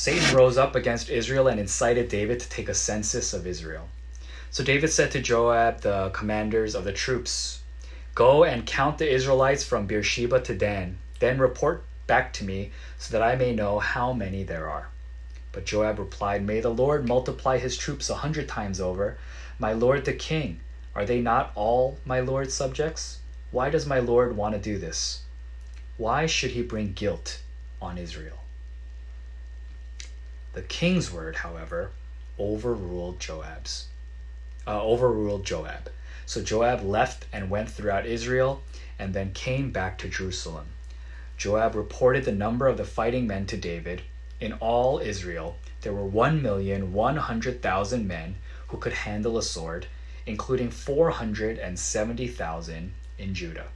Satan rose up against Israel and incited David to take a census of Israel. So David said to Joab, the commanders of the troops, "Go and count the Israelites from Beersheba to Dan. Then report back to me so that I may know how many there are." But Joab replied, "May the Lord multiply his troops 100 times over. My lord the king, are they not all my lord's subjects? Why does my lord want to do this? Why should he bring guilt on Israel?" The king's word, however, overruled Joab. So Joab left and went throughout Israel and then came back to Jerusalem. Joab reported the number of the fighting men to David. In all Israel, there were 1,100,000 men who could handle a sword, including 470,000 in Judah.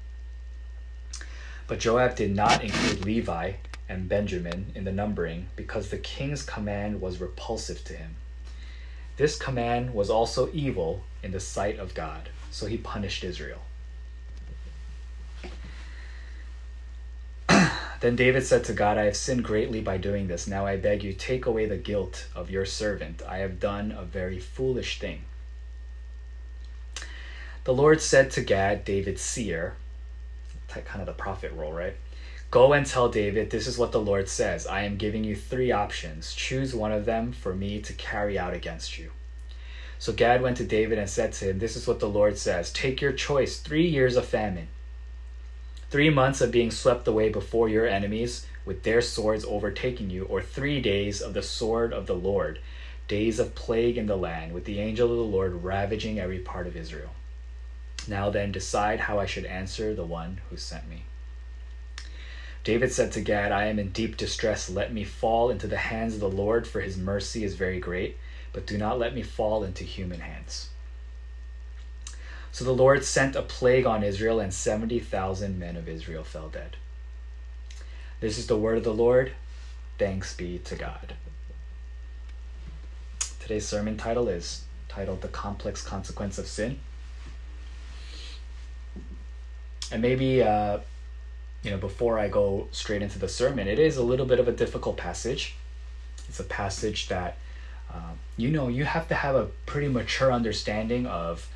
But Joab did not include Levi and Benjamin in the numbering because the king's command was repulsive to him. This command was also evil in the sight of God, so he punished Israel. Then David said to God, "I have sinned greatly by doing this. Now I beg you, take away the guilt of your servant. I have done a very foolish thing." The Lord said to Gad, David's seer, kind of the prophet role, right? "Go and tell David, this is what the Lord says. I am giving you 3 options. Choose one of them for me to carry out against you." So Gad went to David and said to him, "This is what the Lord says. Take your choice, 3 years of famine. 3 months of being swept away before your enemies with their swords overtaking you, or 3 days of the sword of the Lord, days of plague in the land with the angel of the Lord ravaging every part of Israel. Now then, decide how I should answer the one who sent me." David said to Gad, "I am in deep distress. Let me fall into the hands of the Lord, for his mercy is very great, but do not let me fall into human hands." So the Lord sent a plague on Israel, and 70,000 men of Israel fell dead. This is the word of the Lord. Thanks be to God. Today's sermon title is titled "The Complex Consequence of Sin." And maybe, before I go straight into the sermon, it is a little bit of a difficult passage. It's a passage that, you have to have a pretty mature understanding of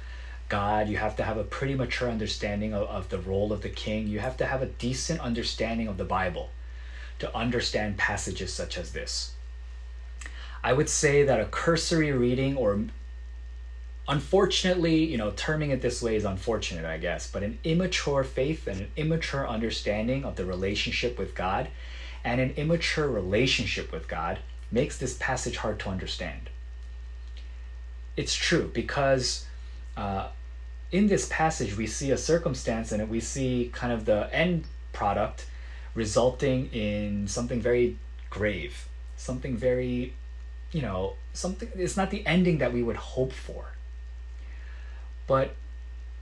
God. You have to have a pretty mature understanding of the role of the king. You have to have a decent understanding of the Bible to understand passages such as this. I would say that a cursory reading, or unfortunately, terming it this way is unfortunate, I guess, but an immature faith and an immature understanding of the relationship with God and an immature relationship with God makes this passage hard to understand. It's true, because in this passage, we see a circumstance and we see kind of the end product resulting in something very grave, something very, it's not the ending that we would hope for. But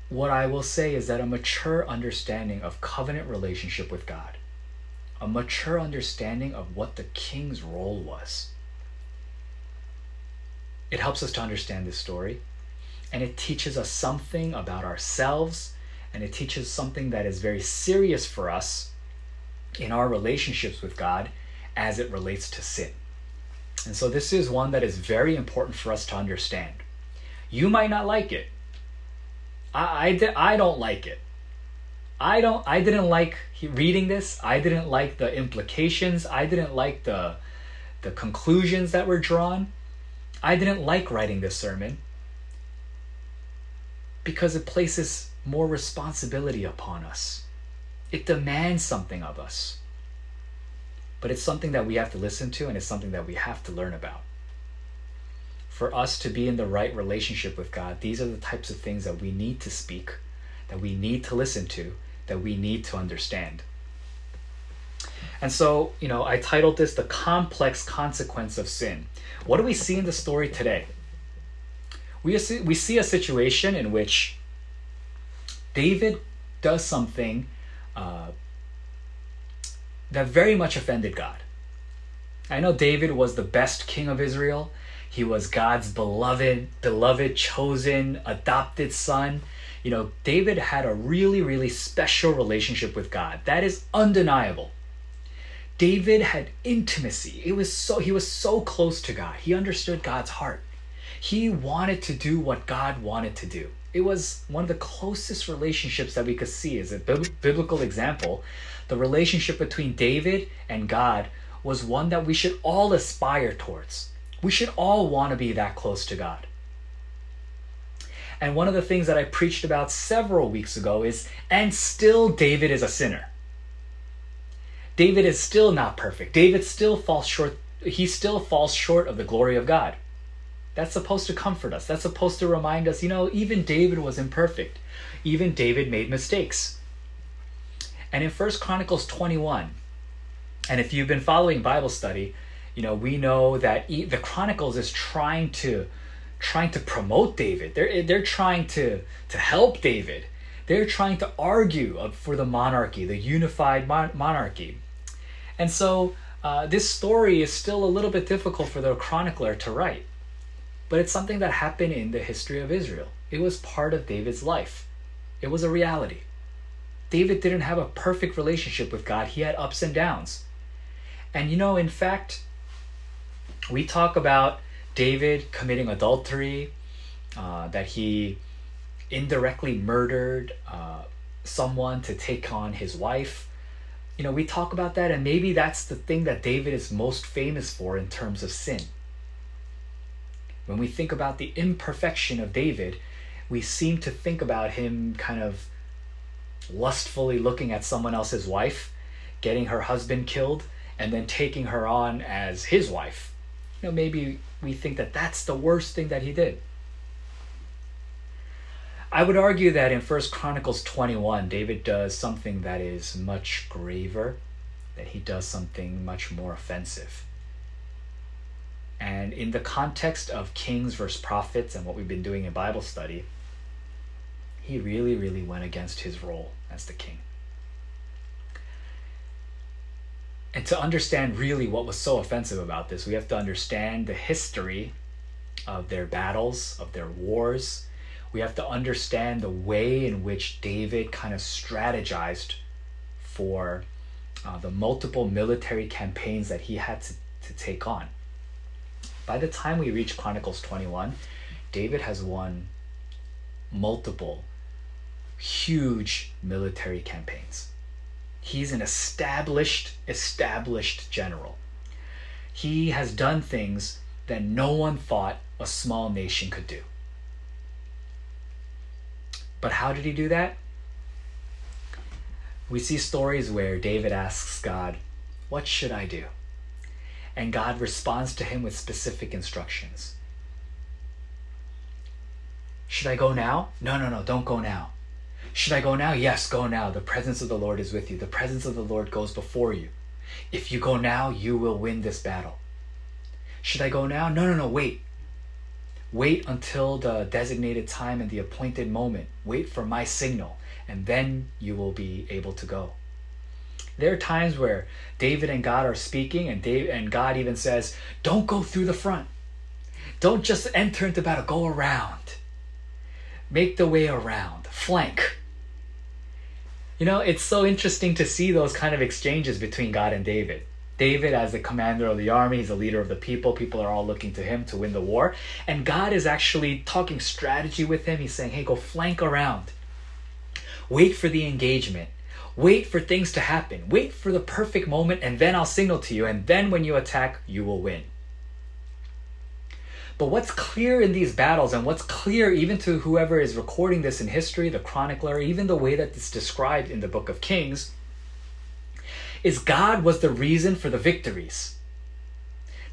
what I will say is that a mature understanding of covenant relationship with God, a mature understanding of what the king's role was, it helps us to understand this story. And it teaches us something about ourselves, and it teaches something that is very serious for us in our relationships with God as it relates to sin. And so this is one that is very important for us to understand. You might not like it. I don't like it. I didn't like reading this. I didn't like the implications. I didn't like the conclusions that were drawn. I didn't like writing this sermon, because it places more responsibility upon us. It demands something of us. But it's something that we have to listen to, and it's something that we have to learn about. For us to be in the right relationship with God, these are the types of things that we need to speak, that we need to listen to, that we need to understand. And so, I titled this "The Complex Consequence of Sin." What do we see in the story today? We see a situation in which David does something that very much offended God. I know David was the best king of Israel. He was God's beloved, chosen, adopted son. David had a really, really special relationship with God. That is undeniable. David had intimacy. He was so close to God. He understood God's heart. He wanted to do what God wanted to do. It was one of the closest relationships that we could see. As a biblical example, the relationship between David and God was one that we should all aspire towards. We should all want to be that close to God. And one of the things that I preached about several weeks ago is, and still David is a sinner. David is still not perfect. David still falls short. He still falls short of the glory of God. That's supposed to comfort us. That's supposed to remind us, you know, even David was imperfect. Even David made mistakes. And in 1 Chronicles 21, and if you've been following Bible study, you know, we know that the Chronicles is trying to promote David. They're trying to help David. They're trying to argue for the monarchy, the unified monarchy. And so this story is still a little bit difficult for the chronicler to write. But it's something that happened in the history of Israel. It was part of David's life. It was a reality. David didn't have a perfect relationship with God. He had ups and downs. And you know, in fact, we talk about David committing adultery, that he indirectly murdered someone to take on his wife. You know, we talk about that, and maybe that's the thing that David is most famous for in terms of sin. When we think about the imperfection of David, we seem to think about him kind of lustfully looking at someone else's wife, getting her husband killed, and then taking her on as his wife. You know, maybe we think that that's the worst thing that he did. I would argue that in 1 Chronicles 21, David does something that is much graver, that he does something much more offensive. And in the context of kings versus prophets and what we've been doing in Bible study, he really, really went against his role as the king. And to understand really what was so offensive about this, we have to understand the history of their battles, of their wars. We have to understand the way in which David kind of strategized for the multiple military campaigns that he had to take on. By the time we reach Chronicles 21, David has won multiple huge military campaigns. He's an established general. He has done things that no one thought a small nation could do. But how did he do that? We see stories where David asks God, "What should I do?" And God responds to him with specific instructions. Should I go now? No, don't go now. Should I go now? Yes, go now. The presence of the Lord is with you. The presence of the Lord goes before you. If you go now, you will win this battle. Should I go now? No, wait. Wait until the designated time and the appointed moment. Wait for my signal, and then you will be able to go. There are times where David and God are speaking, and God even says, don't go through the front. Don't just enter into battle. Go around. Make the way around. Flank. You know, it's so interesting to see those kind of exchanges between God and David. David as the commander of the army, he's the leader of the people. People are all looking to him to win the war. And God is actually talking strategy with him. He's saying, hey, go flank around. Wait for the engagement. Wait for things to happen. Wait for the perfect moment, and then I'll signal to you. And then when you attack, you will win. But what's clear in these battles, and what's clear even to whoever is recording this in history, the chronicler, even the way that it's described in the book of Kings, is God was the reason for the victories.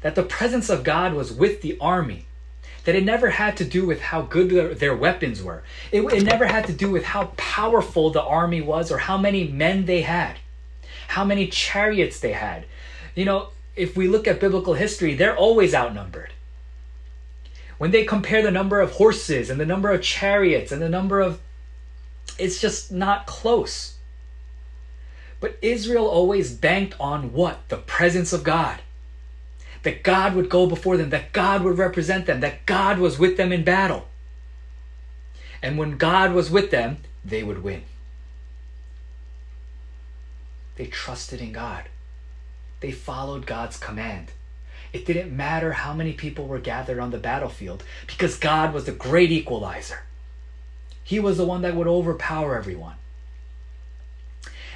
That the presence of God was with the army. That it never had to do with how good their weapons were. It never had to do with how powerful the army was or how many men they had, how many chariots they had. You know, if we look at biblical history, they're always outnumbered. When they compare the number of horses and the number of chariots and the number of... it's just not close. But Israel always banked on what? The presence of God. That God would go before them, that God would represent them, that God was with them in battle. And when God was with them, they would win. They trusted in God. They followed God's command. It didn't matter how many people were gathered on the battlefield because God was the great equalizer. He was the one that would overpower everyone.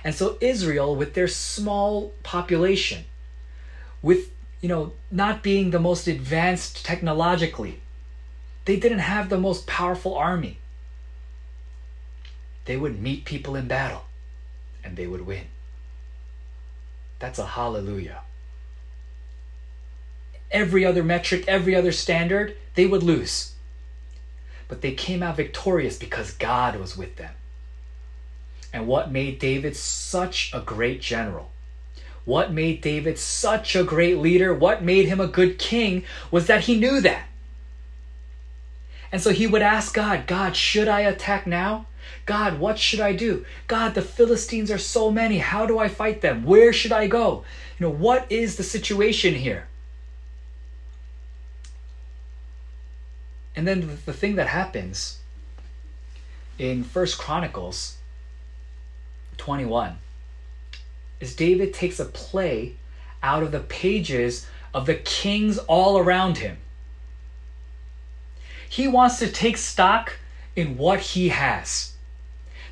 And so Israel, with their small population, with, not being the most advanced technologically, they didn't have the most powerful army. They would meet people in battle and they would win. That's a hallelujah. Every other metric, every other standard, they would lose. But they came out victorious because God was with them. And what made David such a great general? What made David such a great leader? What made him a good king was that he knew that. And so he would ask God, God, should I attack now? God, what should I do? God, the Philistines are so many. How do I fight them? Where should I go? What is the situation here? And then the thing that happens in 1 Chronicles 21 is David takes a play out of the pages of the kings all around him. He wants to take stock in what he has,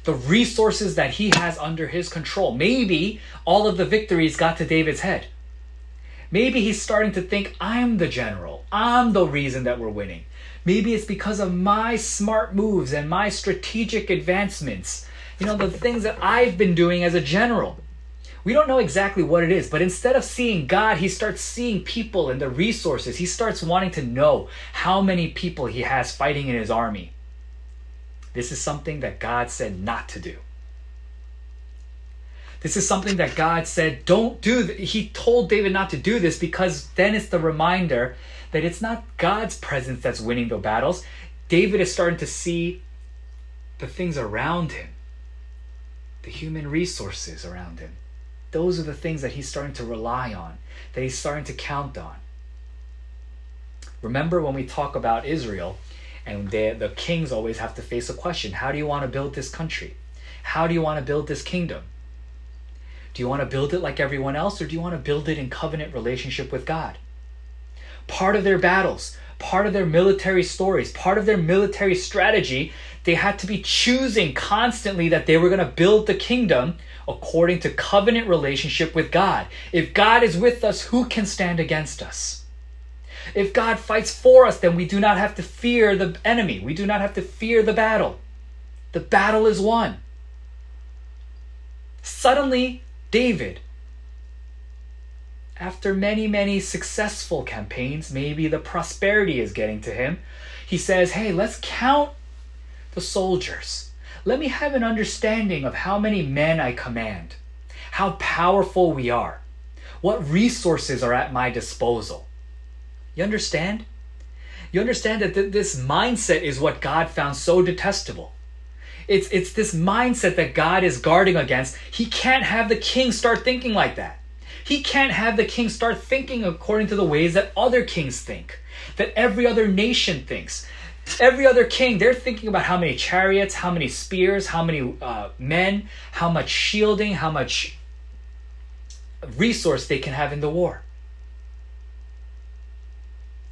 the resources that he has under his control. Maybe all of the victories got to David's head. Maybe he's starting to think, I'm the general. I'm the reason that we're winning. Maybe it's because of my smart moves and my strategic advancements. The things that I've been doing as a general. We don't know exactly what it is, but instead of seeing God, he starts seeing people and the resources. He starts wanting to know how many people he has fighting in his army. This is something that God said not to do. This is something that God said, don't do. He told David not to do this because then it's the reminder that it's not God's presence that's winning the battles. David is starting to see the things around him, the human resources around him. Those are the things that he's starting to rely on, that he's starting to count on. Remember when we talk about Israel, and the kings always have to face a question. How do you want to build this country? How do you want to build this kingdom? Do you want to build it like everyone else, or do you want to build it in covenant relationship with God? Part of their battles, part of their military stories, part of their military strategy, they had to be choosing constantly that they were going to build the kingdom according to covenant relationship with God. If God is with us, who can stand against us? If God fights for us, then we do not have to fear the enemy. We do not have to fear the battle. The battle is won. Suddenly, David, after many, many successful campaigns, maybe the prosperity is getting to him, he says, hey, let's count the soldiers. Let me have an understanding of how many men I command, how powerful we are, what resources are at my disposal. You understand? You understand that this mindset is what God found so detestable. It's this mindset that God is guarding against. He can't have the king start thinking like that. He can't have the king start thinking according to the ways that other kings think, that every other nation thinks. Every other king, they're thinking about how many chariots, how many spears, how many men, how much shielding, how much resource they can have in the war.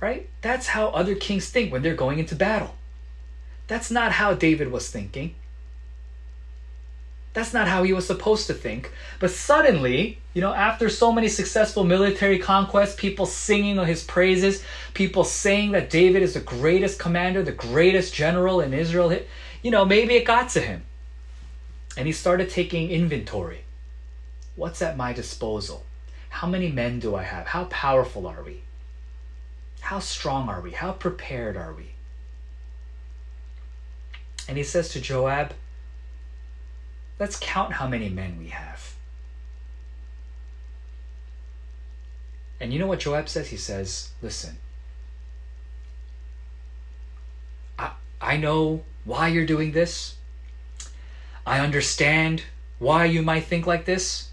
Right? That's how other kings think when they're going into battle. That's not how David was thinking. That's not how he was supposed to think. But suddenly, after so many successful military conquests, people singing his praises, people saying that David is the greatest commander, the greatest general in Israel, maybe it got to him. And he started taking inventory. What's at my disposal? How many men do I have? How powerful are we? How strong are we? How prepared are we? And he says to Joab, let's count how many men we have. And you know what Joab says? He says, listen, I know why you're doing this. I understand why you might think like this.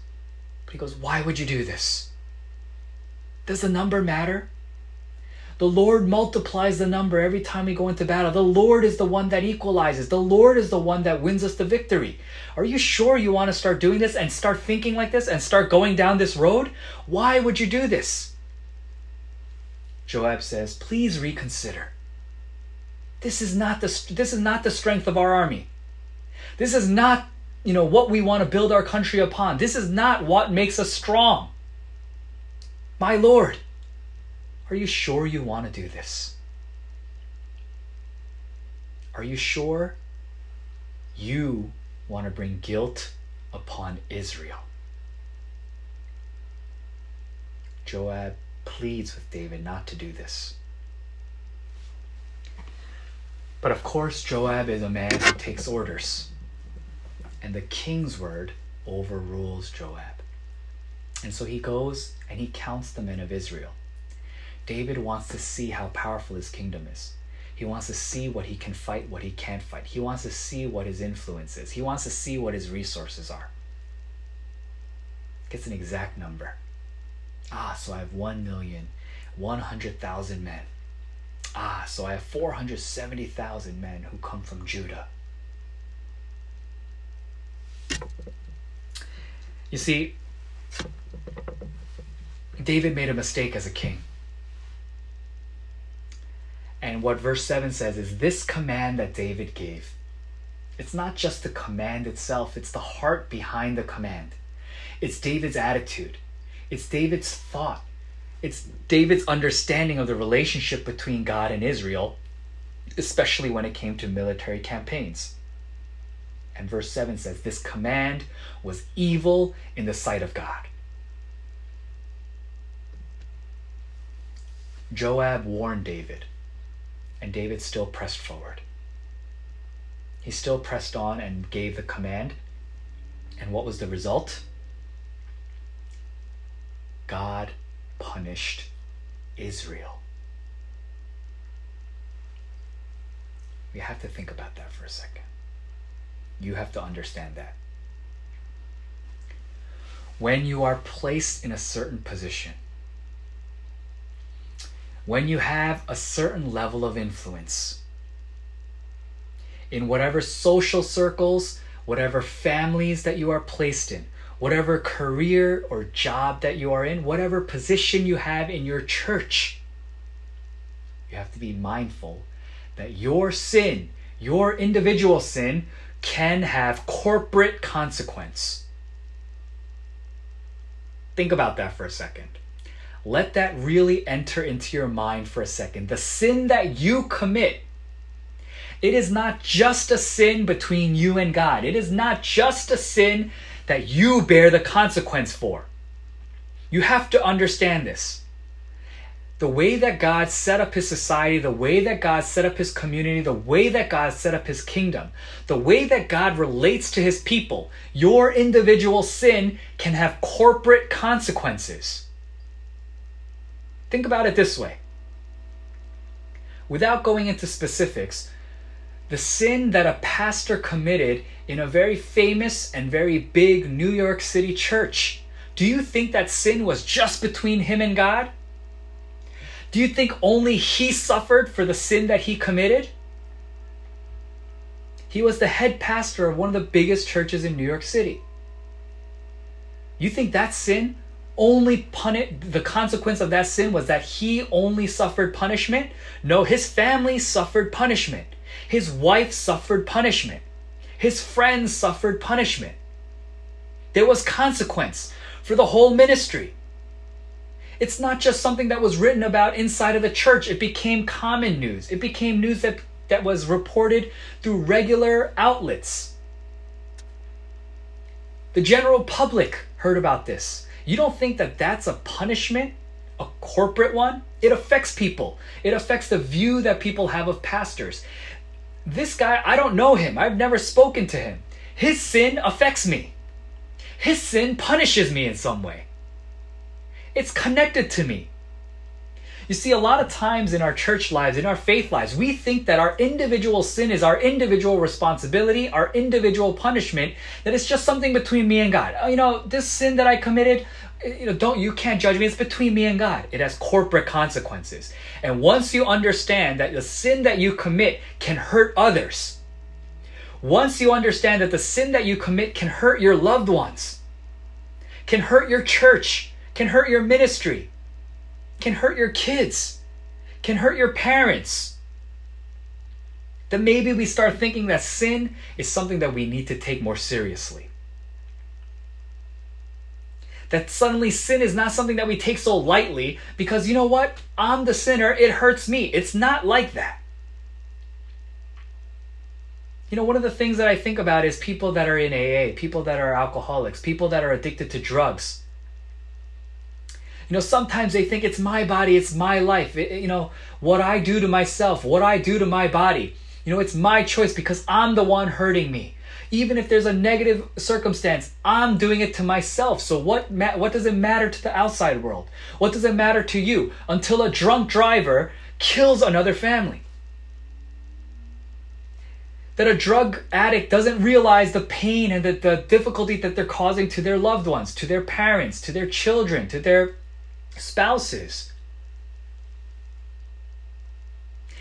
But he goes, why would you do this? Does the number matter? The Lord multiplies the number every time we go into battle. The Lord is the one that equalizes. The Lord is the one that wins us the victory. Are you sure you want to start doing this and start thinking like this and start going down this road? Why would you do this? Joab says, please reconsider. This is not the strength of our army. This is not, what we want to build our country upon. This is not what makes us strong. My Lord, are you sure you want to do this? Are you sure you want to bring guilt upon Israel? Joab pleads with David not to do this. But of course, Joab is a man who takes orders. And the king's word overrules Joab. And so he goes and he counts the men of Israel. David wants to see how powerful his kingdom is. He wants to see what he can fight, what he can't fight. He wants to see what his influence is. He wants to see what his resources are. Gets an exact number. So I have 1,100,000 men. So I have 470,000 men who come from Judah. You see, David made a mistake as a king. And what verse 7 says is this command that David gave. It's not just the command itself, it's the heart behind the command. It's David's attitude. It's David's thought. It's David's understanding of the relationship between God and Israel, especially when it came to military campaigns. And verse 7 says, this command was evil in the sight of God. Joab warned David. And David still pressed forward. He still pressed on and gave the command. And what was the result? God punished Israel. We have to think about that for a second. You have to understand that. When you are placed in a certain position, when you have a certain level of influence, in whatever social circles, whatever families that you are placed in, whatever career or job that you are in, whatever position you have in your church, you have to be mindful that your sin, your individual sin, can have corporate consequence. Think about that for a second. Let that really enter into your mind for a second. The sin that you commit, it is not just a sin between you and God. It is not just a sin that you bear the consequence for. You have to understand this. The way that God set up his society, the way that God set up his community, the way that God set up his kingdom, the way that God relates to his people, your individual sin can have corporate consequences. Think about it this way. Without going into specifics, the sin that a pastor committed in a very famous and very big New York City church, do you think that sin was just between him and God? Do you think only he suffered for the sin that he committed? He was the head pastor of one of the biggest churches in New York City. You think that sin only the consequence of that sin was that he only suffered punishment? No, his family suffered punishment. His wife suffered punishment. His friends suffered punishment. There was consequence for the whole ministry. It's not just something that was written about inside of the church. It became common news. It became news that was reported through regular outlets. The general public heard about this. You don't think that that's a punishment, a corporate one? It affects people. It affects the view that people have of pastors. This guy, I don't know him. I've never spoken to him. His sin affects me. His sin punishes me in some way. It's connected to me. You see, a lot of times in our church lives, in our faith lives, we think that our individual sin is our individual responsibility, our individual punishment, that it's just something between me and God. This sin that I committed, you know, don't, you can't judge me. It's between me and God. It has corporate consequences. And once you understand that the sin that you commit can hurt others, once you understand that the sin that you commit can hurt your loved ones, can hurt your church, can hurt your ministry, can hurt your kids, can hurt your parents, then maybe we start thinking that sin is something that we need to take more seriously. That suddenly sin is not something that we take so lightly because, you know what? I'm the sinner. It hurts me. It's not like that. You know, one of the things that I think about is people that are in AA, people that are alcoholics, people that are addicted to drugs. You know, sometimes they think it's my body, it's my life. You know, what I do to myself, what I do to my body. You know, it's my choice because I'm the one hurting me. Even if there's a negative circumstance, I'm doing it to myself. So what does it matter to the outside world? What does it matter to you? Until a drunk driver kills another family. That a drug addict doesn't realize the pain and the difficulty that they're causing to their loved ones, to their parents, to their children, to their spouses.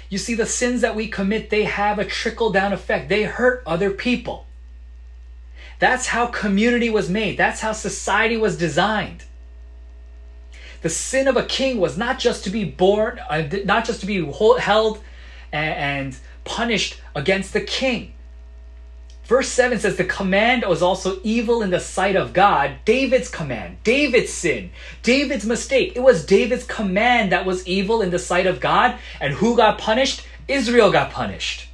You see, the sins that we commit, they have a trickle-down effect. They hurt other people. That's how community was made. That's how society was designed. The sin of a king was not just to be born, not just to be held and punished against the king. Verse 7 says the command was also evil in the sight of God. David's command, David's sin, David's mistake. It was David's command that was evil in the sight of God. And who got punished? Israel got punished.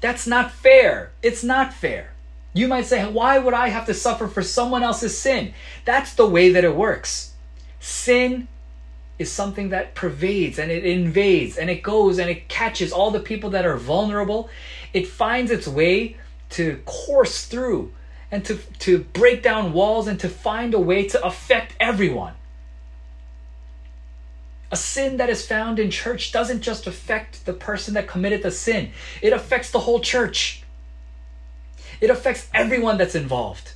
That's not fair. It's not fair. You might say, why would I have to suffer for someone else's sin? That's the way that it works. Sin is something that pervades and it invades and it goes and it catches all the people that are vulnerable. It finds its way to course through and to break down walls and to find a way to affect everyone. A sin that is found in church doesn't just affect the person that committed the sin. It affects the whole church. It affects everyone that's involved.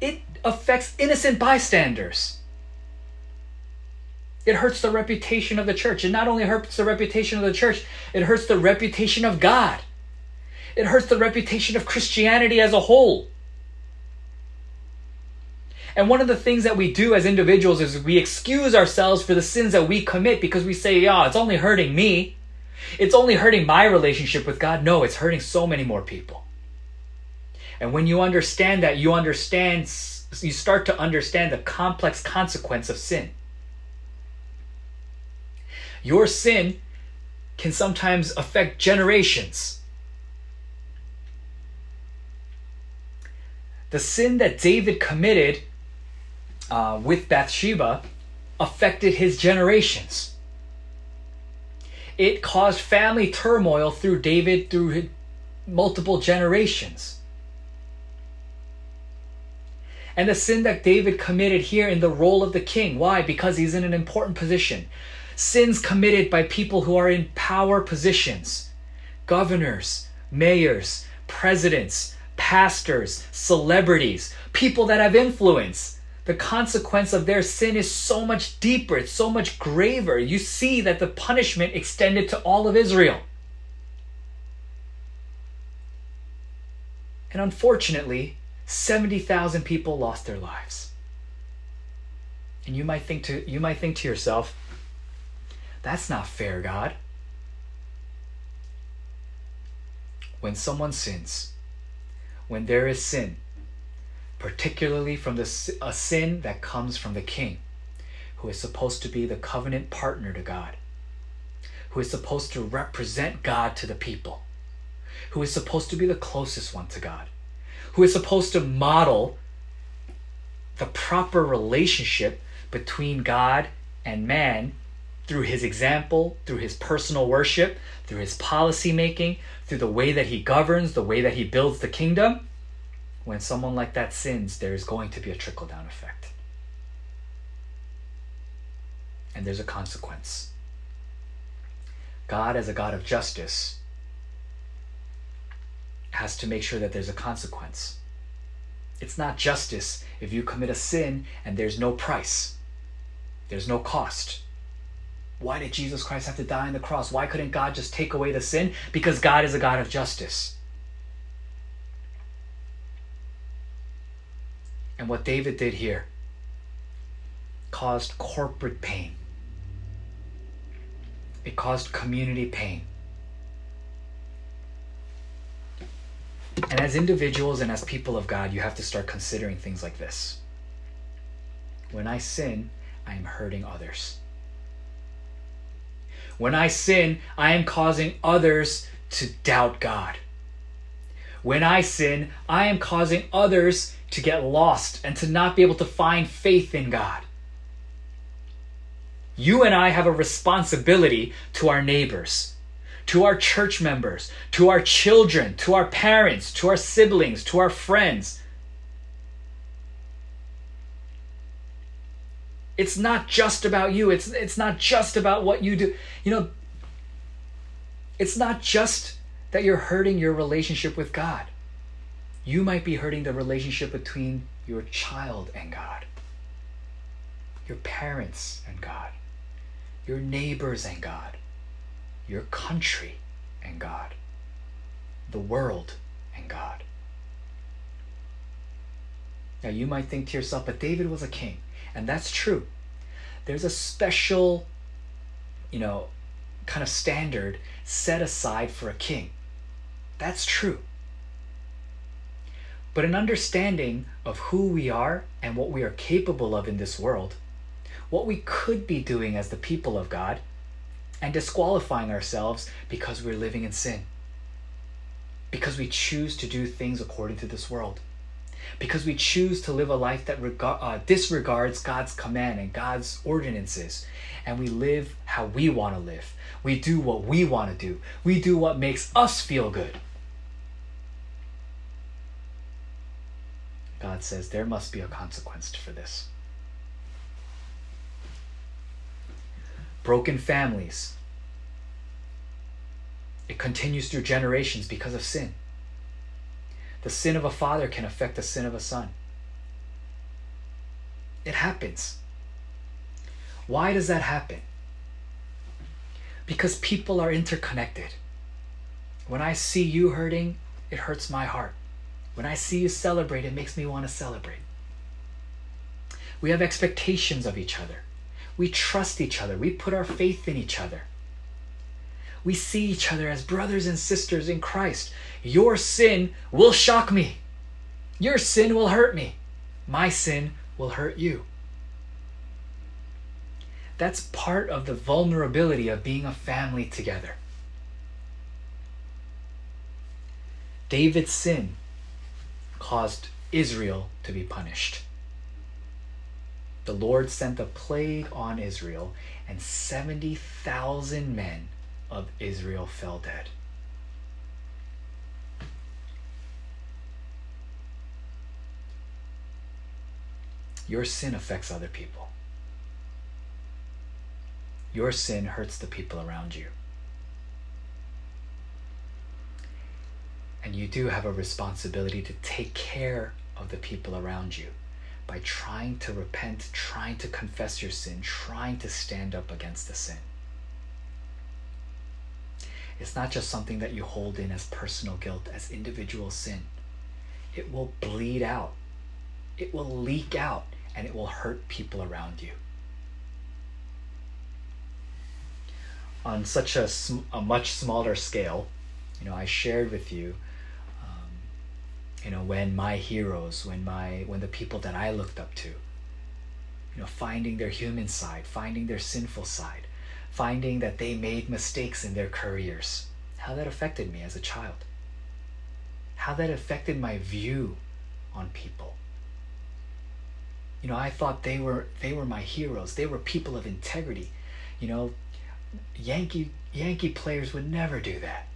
It affects innocent bystanders. It hurts the reputation of the church. It not only hurts the reputation of the church, it hurts the reputation of God. It hurts the reputation of Christianity as a whole. And one of the things that we do as individuals is we excuse ourselves for the sins that we commit because we say, yeah, it's only hurting me. It's only hurting my relationship with God. No, it's hurting so many more people. And when you understand that, you start to understand the complex consequence of sin. Your sin can sometimes affect generations. The sin that David committed with Bathsheba affected his generations. It caused family turmoil through David, through multiple generations. And the sin that David committed here in the role of the king. Why? Because he's in an important position. Sins committed by people who are in power positions. Governors, mayors, presidents, pastors, celebrities, people that have influence. The consequence of their sin is so much deeper. It's so much graver. You see that the punishment extended to all of Israel. And unfortunately, 70,000 people lost their lives. And you might think to yourself, that's not fair, God. When someone sins, when there is sin, particularly from a sin that comes from the king, who is supposed to be the covenant partner to God, who is supposed to represent God to the people, who is supposed to be the closest one to God, who is supposed to model the proper relationship between God and man, through his example, through his personal worship, through his policy making, through the way that he governs, the way that he builds the kingdom. When someone like that sins, there is going to be a trickle-down effect. And there's a consequence. God, as a God of justice, has to make sure that there's a consequence. It's not justice if you commit a sin and there's no price. There's no cost. Why did Jesus Christ have to die on the cross? Why couldn't God just take away the sin? Because God is a God of justice. And what David did here caused corporate pain. It caused community pain. And as individuals and as people of God, you have to start considering things like this. When I sin, I am hurting others. When I sin, I am causing others to doubt God. When I sin, I am causing others to get lost and to not be able to find faith in God. You and I have a responsibility to our neighbors, to our church members, to our children, to our parents, to our siblings, to our friends. It's not just about you. It's not just about what you do. You know, it's not just that you're hurting your relationship with God. You might be hurting the relationship between your child and God, your parents and God, your neighbors and God, your country and God, the world and God. Now you might think to yourself, but David was a king. And that's true. There's a special, kind of standard set aside for a king. That's true. But an understanding of who we are and what we are capable of in this world, what we could be doing as the people of God, and disqualifying ourselves because we're living in sin, because we choose to do things according to this world, because we choose to live a life that disregards God's command and God's ordinances, and we live how we want to live. We do what we want to do. We do what makes us feel good. God says there must be a consequence for this. Broken families. It continues through generations because of sin. The sin of a father can affect the sin of a son. It happens. Why does that happen? Because people are interconnected. When I see you hurting, it hurts my heart. When I see you celebrate, it makes me want to celebrate. We have expectations of each other. We trust each other. We put our faith in each other. We see each other as brothers and sisters in Christ. Your sin will shock me. Your sin will hurt me. My sin will hurt you. That's part of the vulnerability of being a family together. David's sin caused Israel to be punished. The Lord sent a plague on Israel, and 70,000 men of Israel fell dead. Your sin affects other people. Your sin hurts the people around you. And you do have a responsibility to take care of the people around you by trying to repent, trying to confess your sin, trying to stand up against the sin. It's not just something that you hold in as personal guilt, as individual sin. It will bleed out. It will leak out, and it will hurt people around you. On such a much smaller scale, I shared with you, when my heroes, when the people that I looked up to, finding their human side, finding their sinful side, finding that they made mistakes in their careers, how that affected me as a child, how that affected my view on people. I thought they were my heroes. They were people of integrity. Yankee players would never do that.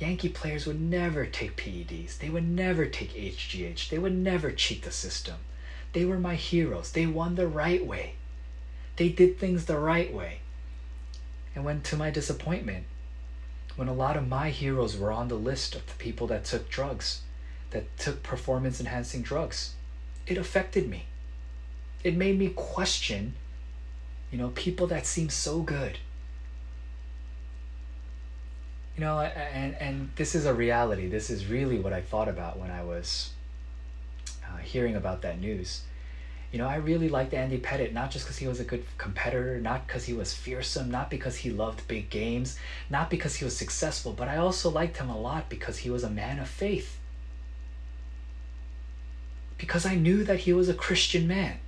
Yankee players would never take PEDs. They would never take HGH. They would never cheat the system. They were my heroes. They won the right way. They did things the right way. And when, to my disappointment, when a lot of my heroes were on the list of the people that took drugs, that took performance-enhancing drugs. It affected me. It made me question, you know, people that seem so good. You know, and this is a reality. This is really what I thought about when I was hearing about that news. You know, I really liked Andy Pettit, not just because he was a good competitor, not because he was fearsome, not because he loved big games, not because he was successful, but I also liked him a lot because he was a man of faith. Because I knew that he was a Christian man.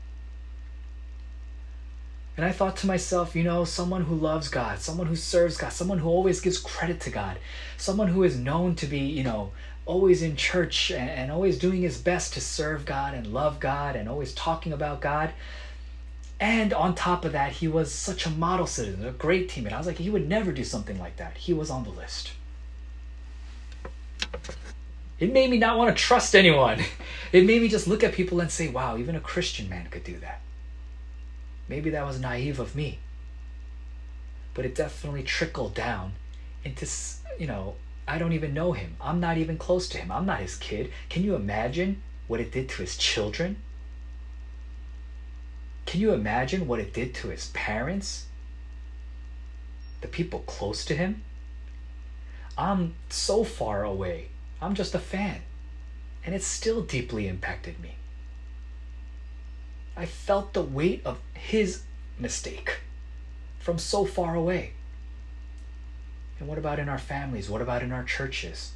And I thought to myself, you know, someone who loves God, someone who serves God, someone who always gives credit to God, someone who is known to be, you know, always in church and always doing his best to serve God and love God and always talking about God. And on top of that, he was such a model citizen, a great teammate. I was like, he would never do something like that. He was on the list. It made me not want to trust anyone. It made me just look at people and say, wow, even a Christian man could do that. Maybe that was naive of me, but it definitely trickled down into, you know, I don't even know him. I'm not even close to him. I'm not his kid. Can you imagine what it did to his children? Can you imagine what it did to his parents? The people close to him? I'm so far away. I'm just a fan, and it still deeply impacted me. I felt the weight of his mistake from so far away. And what about in our families? What about in our churches?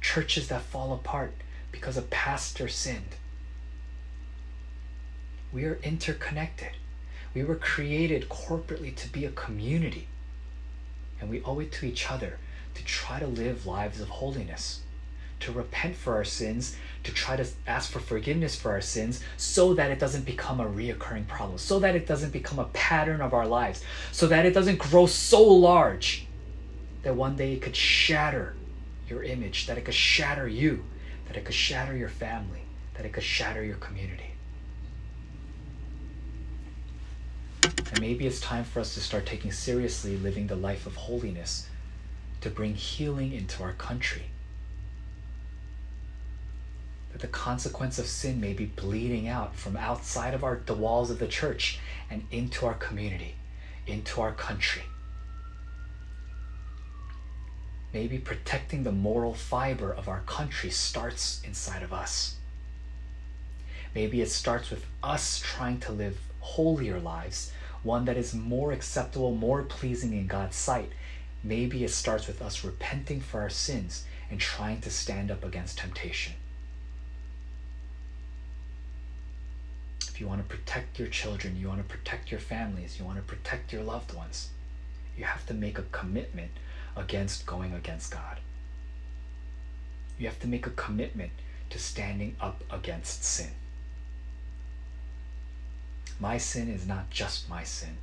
Churches that fall apart because a pastor sinned. We are interconnected. We were created corporately to be a community. And we owe it to each other to try to live lives of holiness, to repent for our sins, to try to ask for forgiveness for our sins so that it doesn't become a reoccurring problem, so that it doesn't become a pattern of our lives, so that it doesn't grow so large that one day it could shatter your image, that it could shatter you, that it could shatter your family, that it could shatter your community. And maybe it's time for us to start taking seriously living the life of holiness to bring healing into our country. That the consequence of sin may be bleeding out from outside of the walls of the church and into our community, into our country. Maybe protecting the moral fiber of our country starts inside of us. Maybe it starts with us trying to live holier lives, one that is more acceptable, more pleasing in God's sight. Maybe it starts with us repenting for our sins and trying to stand up against temptation. You want to protect your children, you want to protect your families, you want to protect your loved ones. You have to make a commitment against going against God. You have to make a commitment to standing up against sin. My sin is not just my sin.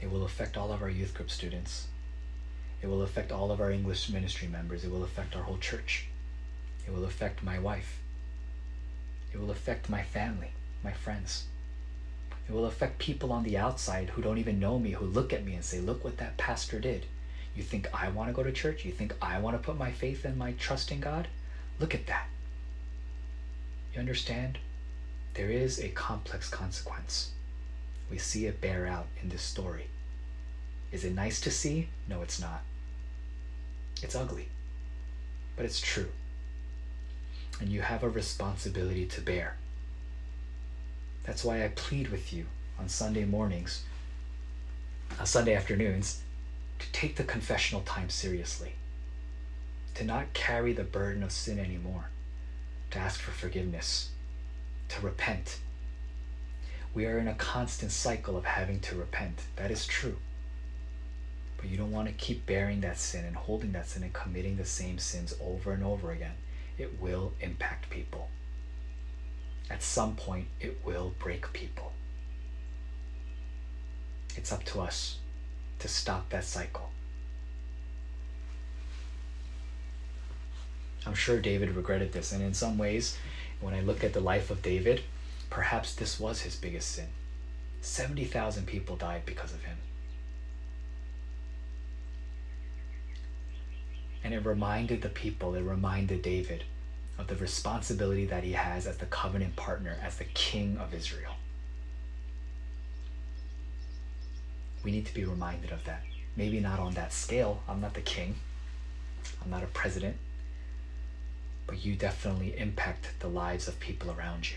It will affect all of our youth group students. It will affect all of our English ministry members. It will affect our whole church. It will affect my wife. It will affect my family, my friends. It will affect people on the outside who don't even know me, who look at me and say, look what that pastor did. You think I want to go to church? You think I want to put my faith and my trust in God? Look at that. You understand? There is a complex consequence. We see it bear out in this story. Is it nice to see? No, it's not. It's ugly, but it's true. And you have a responsibility to bear. That's why I plead with you on Sunday mornings, on Sunday afternoons, to take the confessional time seriously, to not carry the burden of sin anymore, to ask for forgiveness, to repent. We are in a constant cycle of having to repent. That is true. But you don't want to keep bearing that sin and holding that sin and committing the same sins over and over again. It will impact people. At some point, it will break people. It's up to us to stop that cycle. I'm sure David regretted this, and in some ways, when I look at the life of David, perhaps this was his biggest sin. 70,000 people died because of him. And and it reminded the people, it reminded David of the responsibility that he has as the covenant partner, as the king of Israel. We need to be reminded of that. Maybe not on that scale. I'm not the king. I'm not a president. But you definitely impact the lives of people around you.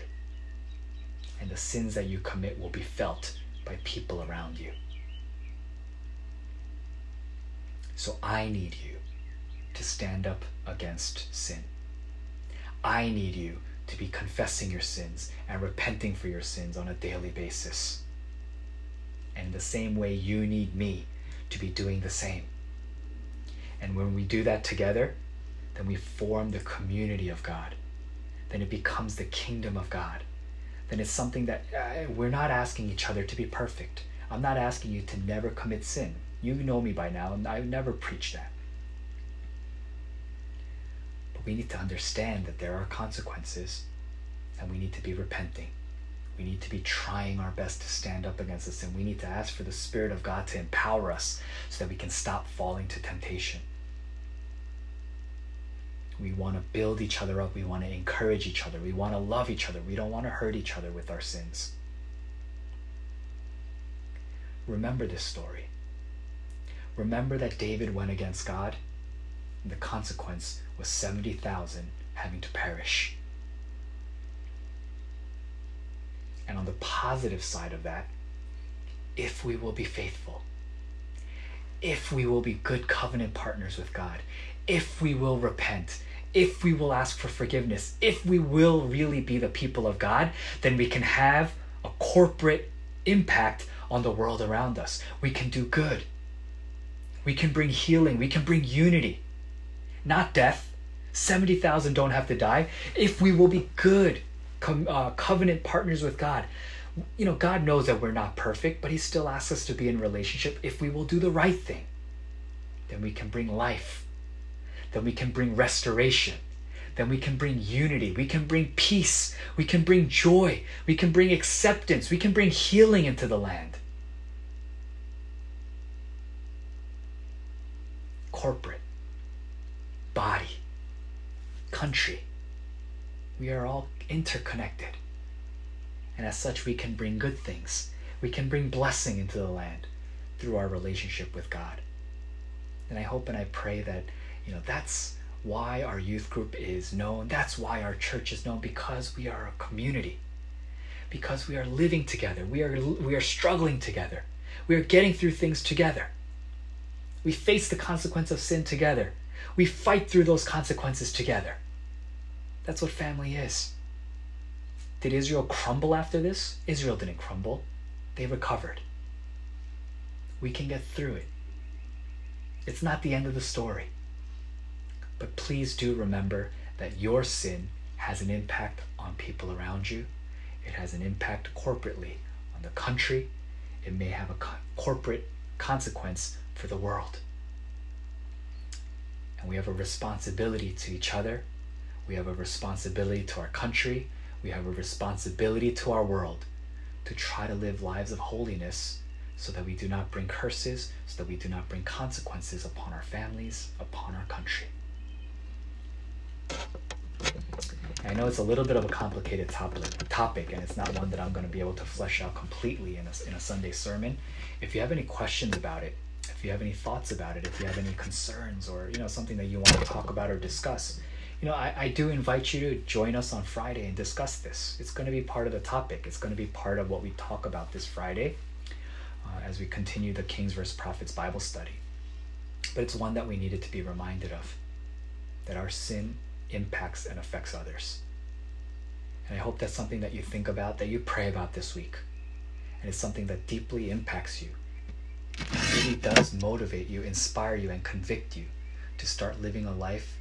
And the sins that you commit will be felt by people around you. So I need you to stand up against sin. I need you to be confessing your sins and repenting for your sins on a daily basis. And the same way, you need me to be doing the same. And when we do that together, then we form the community of God. Then it becomes the kingdom of God. Then it's something that we're not asking each other to be perfect. I'm not asking you to never commit sin. You know me by now, and I would never preach that. But we need to understand that there are consequences, and we need to be repenting. We need to be trying our best to stand up against the sin. We need to ask for the Spirit of God to empower us so that we can stop falling to temptation. We want to build each other up. We want to encourage each other. We want to love each other. We don't want to hurt each other with our sins. Remember this story. Remember that David went against God, and the consequence was 70,000 having to perish. And on the positive side of that, if we will be faithful, if we will be good covenant partners with God, if we will repent, if we will ask for forgiveness, if we will really be the people of God, then we can have a corporate impact on the world around us. We can do good. We can bring healing. We can bring unity, not death. 70,000 don't have to die. If we will be good covenant partners with God. You know, God knows that we're not perfect, but he still asks us to be in relationship. If we will do the right thing, then we can bring life. Then we can bring restoration. Then we can bring unity. We can bring peace. We can bring joy. We can bring acceptance. We can bring healing into the land. Corporate, body, country. We are all interconnected. And as such, we can bring good things. We can bring blessing into the land through our relationship with God. And I hope and I pray that, you know, that's why our youth group is known. That's why our church is known, because we are a community. Because we are living together. We are struggling together. We are getting through things together. We face the consequence of sin together. We fight through those consequences together. That's what family is. Did Israel crumble after this? Israel didn't crumble. They recovered. We can get through it. It's not the end of the story. But please do remember that your sin has an impact on people around you. It has an impact corporately on the country. It may have a corporate consequence for the world. And we have a responsibility to each other. We have a responsibility to our country. We have a responsibility to our world to try to live lives of holiness so that we do not bring curses, so that we do not bring consequences upon our families, upon our country. I know it's a little bit of a complicated topic, and it's not one that I'm going to be able to flesh out completely in a Sunday sermon. If you have any questions about it, if you have any thoughts about it, if you have any concerns or, you know, something that you want to talk about or discuss, you know, I do invite you to join us on Friday and discuss this. It's going to be part of the topic. It's going to be part of what we talk about this Friday as we continue the Kings vs. Prophets Bible study. But it's one that we needed to be reminded of, that our sin impacts and affects others. And I hope that's something that you think about, that you pray about this week. And it's something that deeply impacts you. It really does motivate you, inspire you, and convict you to start living a life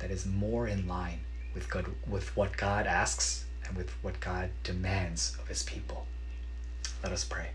that is more in line with God, with what God asks and with what God demands of his people. Let us pray.